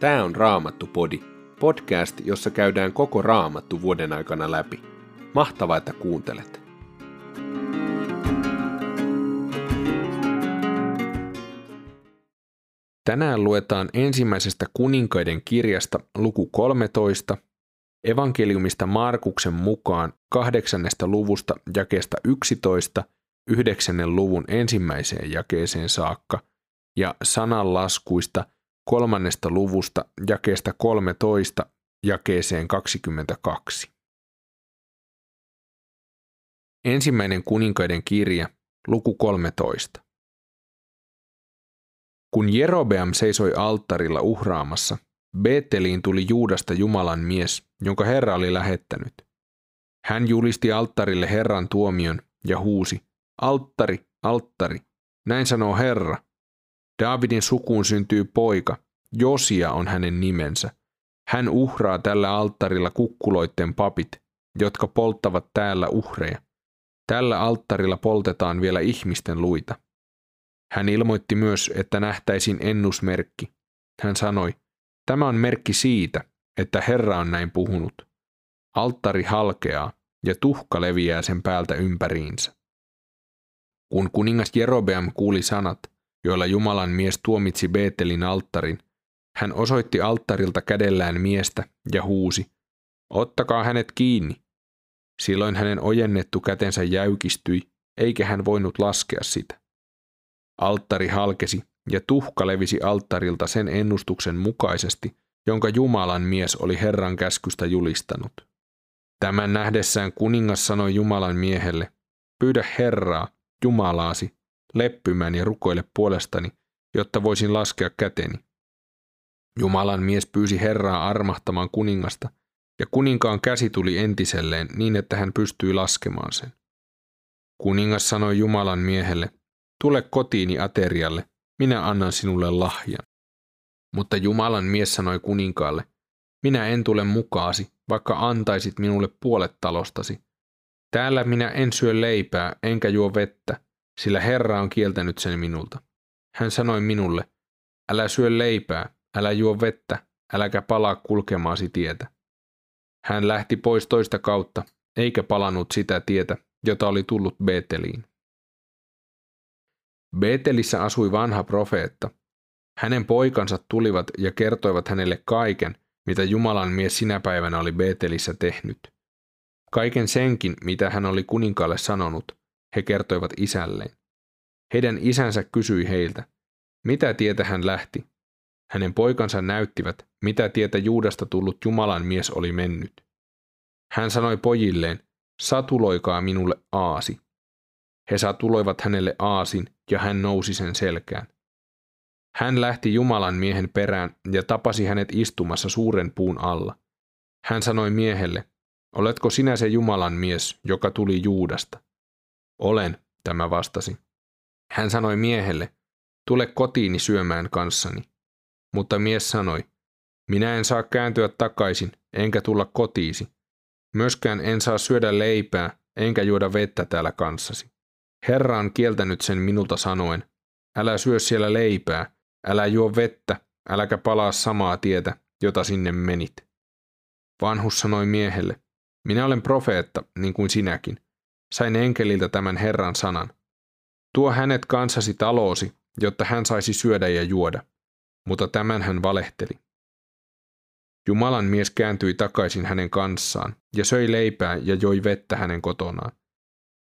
Tää on Raamattu-podi, podcast, jossa käydään koko Raamattu vuoden aikana läpi. Mahtavaa, että kuuntelet! Tänään luetaan ensimmäisestä kuninkaiden kirjasta luku 13, evankeliumista Markuksen mukaan 8. luvusta jakeesta 11, 9. luvun ensimmäiseen jakeeseen saakka ja sananlaskuista 3. luvusta jakeesta 13 jakeeseen 22. Ensimmäinen kuninkaiden kirja, luku 13. Kun Jerobeam seisoi alttarilla uhraamassa, Beeteliin tuli Juudasta Jumalan mies, jonka Herra oli lähettänyt. Hän julisti alttarille Herran tuomion ja huusi, alttari, alttari, näin sanoo Herra. Daavidin sukuun syntyy poika, Josia on hänen nimensä. Hän uhraa tällä alttarilla kukkuloitten papit, jotka polttavat täällä uhreja. Tällä alttarilla poltetaan vielä ihmisten luita. Hän ilmoitti myös, että nähtäisiin ennusmerkki. Hän sanoi, tämä on merkki siitä, että Herra on näin puhunut. Alttari halkeaa ja tuhka leviää sen päältä ympäriinsä. Kun kuningas Jerobeam kuuli sanat, joilla Jumalan mies tuomitsi Beetelin alttarin, hän osoitti alttarilta kädellään miestä ja huusi, ottakaa hänet kiinni. Silloin hänen ojennettu kätensä jäykistyi, eikä hän voinut laskea sitä. Alttari halkesi ja tuhka levisi alttarilta sen ennustuksen mukaisesti, jonka Jumalan mies oli Herran käskystä julistanut. Tämän nähdessään kuningas sanoi Jumalan miehelle, pyydä Herraa, Jumalaasi, leppymään ja rukoile puolestani, jotta voisin laskea käteni. Jumalan mies pyysi Herraa armahtamaan kuningasta, ja kuninkaan käsi tuli entiselleen niin, että hän pystyi laskemaan sen. Kuningas sanoi Jumalan miehelle, tule kotiini aterialle, minä annan sinulle lahjan. Mutta Jumalan mies sanoi kuninkaalle, minä en tule mukaasi, vaikka antaisit minulle puolet talostasi. Täällä minä en syö leipää, enkä juo vettä, sillä Herra on kieltänyt sen minulta. Hän sanoi minulle, älä syö leipää, älä juo vettä, äläkä palaa kulkemaasi tietä. Hän lähti pois toista kautta, eikä palannut sitä tietä, jota oli tullut Beeteliin. Beetelissä asui vanha profeetta. Hänen poikansa tulivat ja kertoivat hänelle kaiken, mitä Jumalan mies sinä päivänä oli Beetelissä tehnyt. Kaiken senkin, mitä hän oli kuninkaalle sanonut, he kertoivat isälleen. Heidän isänsä kysyi heiltä, mitä tietä hän lähti. Hänen poikansa näyttivät, mitä tietä Juudasta tullut Jumalan mies oli mennyt. Hän sanoi pojilleen, satuloikaa minulle aasi. He satuloivat hänelle aasin, ja hän nousi sen selkään. Hän lähti Jumalan miehen perään ja tapasi hänet istumassa suuren puun alla. Hän sanoi miehelle, oletko sinä se Jumalan mies, joka tuli Juudasta? Olen, tämä vastasi. Hän sanoi miehelle, tule kotiini syömään kanssani. Mutta mies sanoi, minä en saa kääntyä takaisin, enkä tulla kotiisi. Myöskään en saa syödä leipää, enkä juoda vettä täällä kanssasi. Herra on kieltänyt sen minulta sanoen, älä syö siellä leipää, älä juo vettä, äläkä palaa samaa tietä, jota sinne menit. Vanhus sanoi miehelle, minä olen profeetta, niin kuin sinäkin. Sain enkeliltä tämän Herran sanan. Tuo hänet kanssasi taloosi, jotta hän saisi syödä ja juoda. Mutta tämän hän valehteli. Jumalan mies kääntyi takaisin hänen kanssaan ja söi leipää ja joi vettä hänen kotonaan.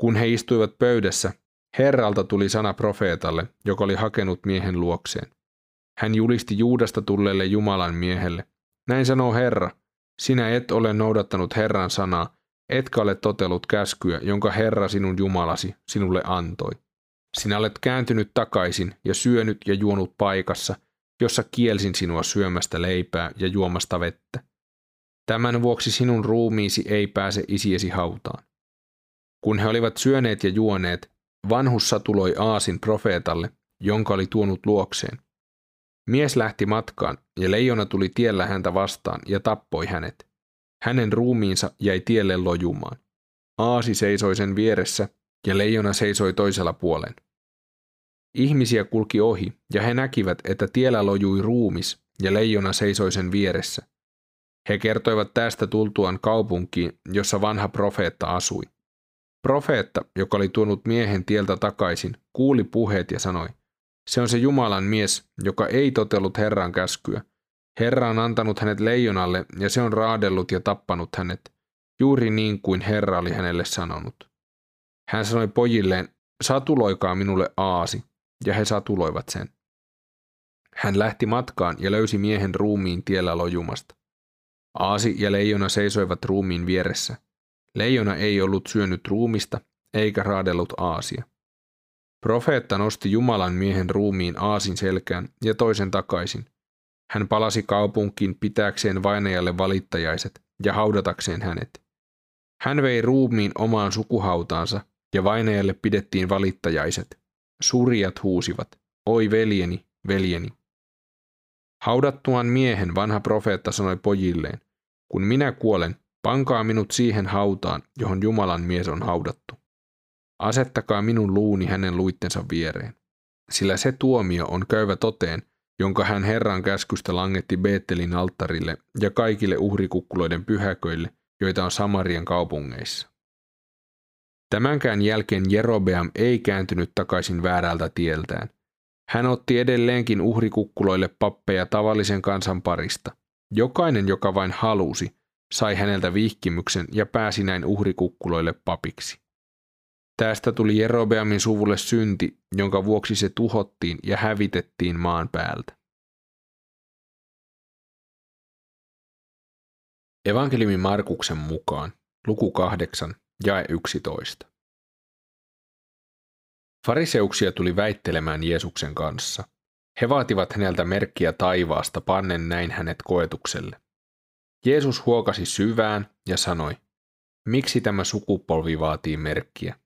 Kun he istuivat pöydässä, Herralta tuli sana profeetalle, joka oli hakenut miehen luokseen. Hän julisti Juudasta tulleelle Jumalan miehelle. Näin sanoo Herra, sinä et ole noudattanut Herran sanaa, etkä ole totellut käskyä, jonka Herra sinun Jumalasi sinulle antoi. Sinä olet kääntynyt takaisin ja syönyt ja juonut paikassa, jossa kielsin sinua syömästä leipää ja juomasta vettä. Tämän vuoksi sinun ruumiisi ei pääse isiesi hautaan. Kun he olivat syöneet ja juoneet, vanhus satuloi aasin profeetalle, jonka oli tuonut luokseen. Mies lähti matkaan, ja leijona tuli tiellä häntä vastaan ja tappoi hänet. Hänen ruumiinsa jäi tielle lojumaan. Aasi seisoi sen vieressä, ja leijona seisoi toisella puolen. Ihmisiä kulki ohi, ja he näkivät, että tiellä lojui ruumis, ja leijona seisoi sen vieressä. He kertoivat tästä tultuaan kaupunkiin, jossa vanha profeetta asui. Profeetta, joka oli tuonut miehen tieltä takaisin, kuuli puheet ja sanoi, se on se Jumalan mies, joka ei totellut Herran käskyä. Herra on antanut hänet leijonalle ja se on raadellut ja tappanut hänet, juuri niin kuin Herra oli hänelle sanonut. Hän sanoi pojilleen, satuloikaa minulle aasi, ja he satuloivat sen. Hän lähti matkaan ja löysi miehen ruumiin tiellä lojumasta. Aasi ja leijona seisoivat ruumiin vieressä. Leijona ei ollut syönyt ruumista eikä raadellut aasia. Profeetta nosti Jumalan miehen ruumiin aasin selkään ja toisen takaisin. Hän palasi kaupunkiin pitääkseen vainajalle valittajaiset ja haudatakseen hänet. Hän vei ruumiin omaan sukuhautaansa ja vainajalle pidettiin valittajaiset. Surijat huusivat, oi veljeni, veljeni. Haudattuaan miehen vanha profeetta sanoi pojilleen, kun minä kuolen, pankaa minut siihen hautaan, johon Jumalan mies on haudattu. Asettakaa minun luuni hänen luittensa viereen, sillä se tuomio on käyvä toteen, jonka hän Herran käskystä langetti Beettelin alttarille ja kaikille uhrikukkuloiden pyhäköille, joita on Samarian kaupungeissa. Tämänkään jälkeen Jerobeam ei kääntynyt takaisin väärältä tieltään. Hän otti edelleenkin uhrikukkuloille pappeja tavallisen kansan parista. Jokainen, joka vain halusi, sai häneltä vihkimyksen ja pääsi näin uhrikukkuloille papiksi. Tästä tuli Jerobeamin suvulle synti, jonka vuoksi se tuhottiin ja hävitettiin maan päältä. Evankeliumi Markuksen mukaan, luku 8, jae 11. Fariseuksia tuli väittelemään Jeesuksen kanssa. He vaativat häneltä merkkiä taivaasta pannen näin hänet koetukselle. Jeesus huokasi syvään ja sanoi, miksi tämä sukupolvi vaatii merkkiä?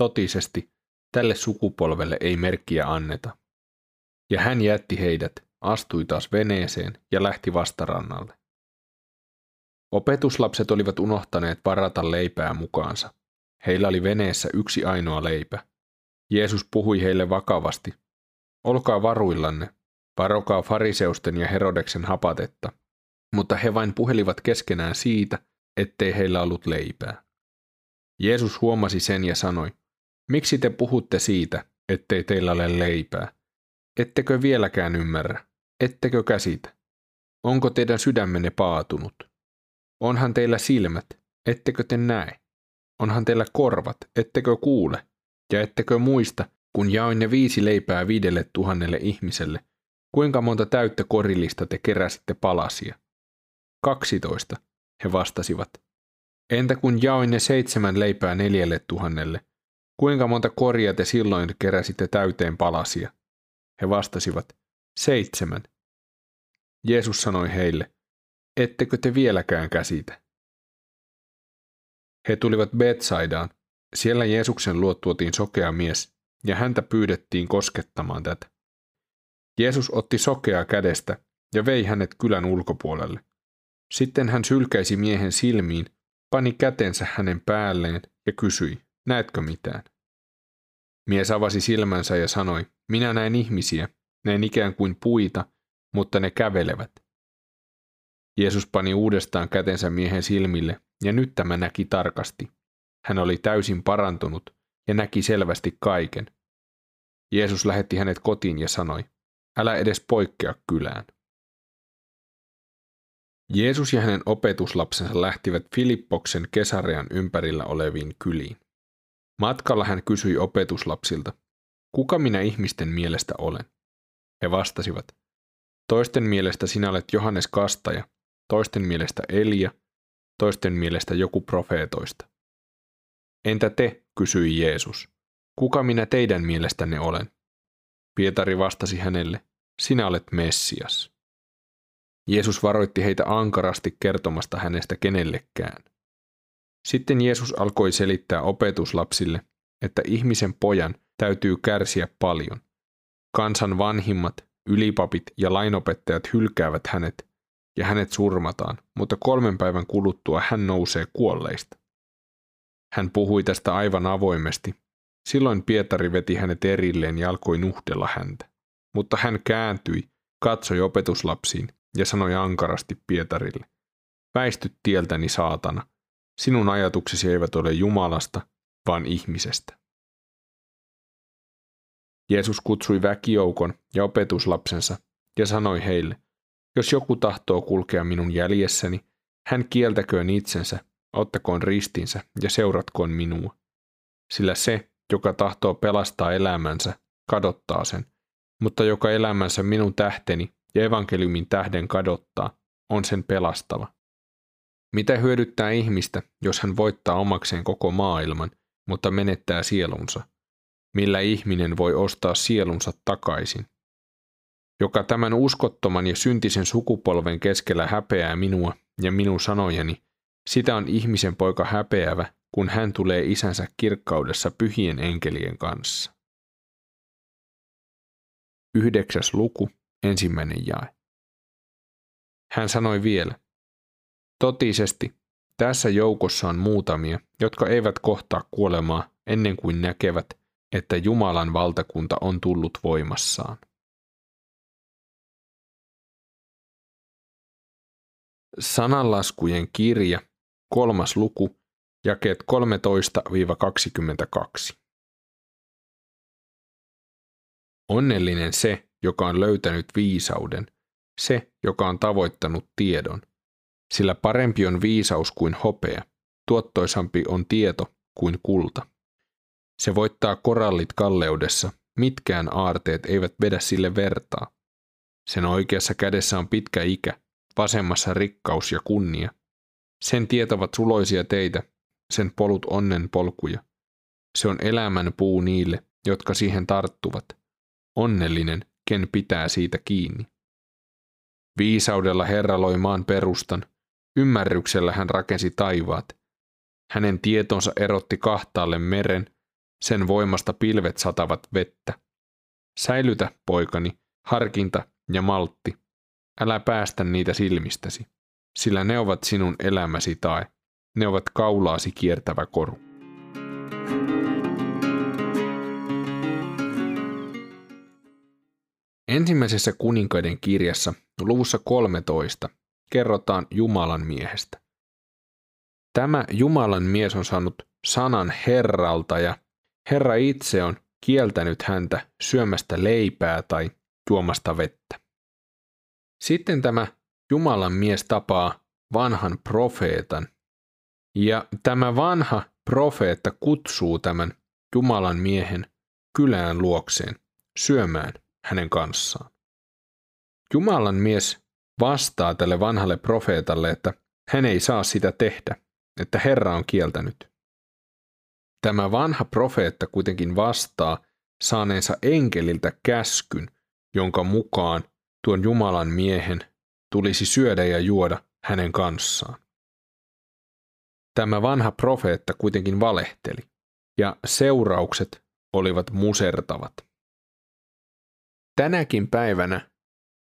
Totisesti, tälle sukupolvelle ei merkkiä anneta. Ja hän jätti heidät, astui taas veneeseen ja lähti vastarannalle. Opetuslapset olivat unohtaneet varata leipää mukaansa. Heillä oli veneessä yksi ainoa leipä. Jeesus puhui heille vakavasti, olkaa varuillanne, varokaa fariseusten ja Herodeksen hapatetta. Mutta he vain puhelivat keskenään siitä, ettei heillä ollut leipää. Jeesus huomasi sen ja sanoi, miksi te puhutte siitä, ettei teillä ole leipää? Ettekö vieläkään ymmärrä? Ettekö käsitä? Onko teidän sydämenne paatunut? Onhan teillä silmät, ettekö te näe? Onhan teillä korvat, ettekö kuule? Ja ettekö muista, kun jaoin ne 5 leipää 5,000 ihmiselle, kuinka monta täyttä korillista te keräsitte palasia? 12, he vastasivat. Entä kun jaoin ne 7 leipää 4,000, kuinka monta koria te silloin keräsitte täyteen palasia? He vastasivat, 7. Jeesus sanoi heille, ettekö te vieläkään käsitä? He tulivat Betsaidaan. Siellä Jeesuksen luo tuotiin sokea mies, ja häntä pyydettiin koskettamaan tätä. Jeesus otti sokeaa kädestä ja vei hänet kylän ulkopuolelle. Sitten hän sylkäisi miehen silmiin, pani kätensä hänen päälleen ja kysyi, näetkö mitään? Mies avasi silmänsä ja sanoi, minä näen ihmisiä, näen ikään kuin puita, mutta ne kävelevät. Jeesus pani uudestaan kätensä miehen silmille, ja nyt tämä näki tarkasti. Hän oli täysin parantunut ja näki selvästi kaiken. Jeesus lähetti hänet kotiin ja sanoi, älä edes poikkea kylään. Jeesus ja hänen opetuslapsensa lähtivät Filippoksen Kesarean ympärillä oleviin kyliin. Matkalla hän kysyi opetuslapsilta, kuka minä ihmisten mielestä olen? He vastasivat, toisten mielestä sinä olet Johannes Kastaja, toisten mielestä Elia, toisten mielestä joku profeetoista. Entä te, kysyi Jeesus, kuka minä teidän mielestänne olen? Pietari vastasi hänelle, sinä olet Messias. Jeesus varoitti heitä ankarasti kertomasta hänestä kenellekään. Sitten Jeesus alkoi selittää opetuslapsille, että ihmisen pojan täytyy kärsiä paljon. Kansan vanhimmat, ylipapit ja lainopettajat hylkäävät hänet, ja hänet surmataan, mutta 3 päivän kuluttua hän nousee kuolleista. Hän puhui tästä aivan avoimesti. Silloin Pietari veti hänet erilleen ja alkoi nuhdella häntä, mutta hän kääntyi katsoi opetuslapsiin ja sanoi ankarasti Pietarille, väisty tieltäni saatana, sinun ajatuksesi eivät ole Jumalasta, vaan ihmisestä. Jeesus kutsui väkijoukon ja opetuslapsensa ja sanoi heille, jos joku tahtoo kulkea minun jäljessäni, hän kieltäköön itsensä, ottakoon ristinsä ja seuratkoon minua. Sillä se, joka tahtoo pelastaa elämänsä, kadottaa sen, mutta joka elämänsä minun tähteni ja evankeliumin tähden kadottaa, on sen pelastava. Mitä hyödyttää ihmistä, jos hän voittaa omakseen koko maailman, mutta menettää sielunsa? Millä ihminen voi ostaa sielunsa takaisin? Joka tämän uskottoman ja syntisen sukupolven keskellä häpeää minua ja minun sanojani, sitä on ihmisen poika häpeävä, kun hän tulee isänsä kirkkaudessa pyhien enkelien kanssa. 9. luku, 1. jae. Hän sanoi vielä, totisesti, tässä joukossa on muutamia, jotka eivät kohtaa kuolemaa ennen kuin näkevät, että Jumalan valtakunta on tullut voimassaan. Sananlaskujen kirja, 3. luku, jakeet 13-22. Onnellinen se, joka on löytänyt viisauden, se, joka on tavoittanut tiedon. Sillä parempi on viisaus kuin hopea, tuottoisampi on tieto kuin kulta. Se voittaa korallit kalleudessa, mitkään aarteet eivät vedä sille vertaa. Sen oikeassa kädessä on pitkä ikä, vasemmassa rikkaus ja kunnia. Sen tietävät suloisia teitä, sen polut onnen polkuja. Se on elämän puu niille, jotka siihen tarttuvat. Onnellinen, ken pitää siitä kiinni. Viisaudella Herra loi maan perustan, ymmärryksellä hän rakensi taivaat. Hänen tietonsa erotti kahtaalle meren, sen voimasta pilvet satavat vettä. Säilytä, poikani, harkinta ja maltti. Älä päästä niitä silmistäsi, sillä ne ovat sinun elämäsi tae. Ne ovat kaulaasi kiertävä koru. Ensimmäisessä kuninkaiden kirjassa, luvussa 13, kerrotaan Jumalan miehestä. Tämä Jumalan mies on saanut sanan Herralta ja Herra itse on kieltänyt häntä syömästä leipää tai juomasta vettä. Sitten tämä Jumalan mies tapaa vanhan profeetan ja tämä vanha profeetta kutsuu tämän Jumalan miehen kylään luokseen syömään hänen kanssaan. Jumalan mies vastaa tälle vanhalle profeetalle, että hän ei saa sitä tehdä, että Herra on kieltänyt. Tämä vanha profeetta kuitenkin vastaa saaneensa enkeliltä käskyn, jonka mukaan tuon Jumalan miehen tulisi syödä ja juoda hänen kanssaan. Tämä vanha profeetta kuitenkin valehteli, ja seuraukset olivat musertavat. Tänäkin päivänä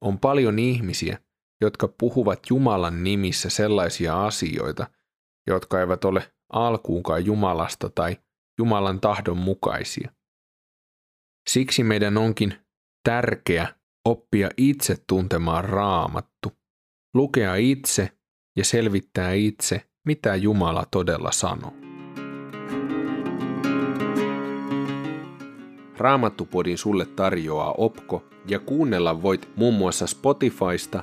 on paljon ihmisiä, jotka puhuvat Jumalan nimissä sellaisia asioita, jotka eivät ole alkuunkaan Jumalasta tai Jumalan tahdon mukaisia. Siksi meidän onkin tärkeää oppia itse tuntemaan Raamattu, lukea itse ja selvittää itse, mitä Jumala todella sanoo. Raamattu-podin sulle tarjoaa Opko ja kuunnella voit muun muassa Spotifysta,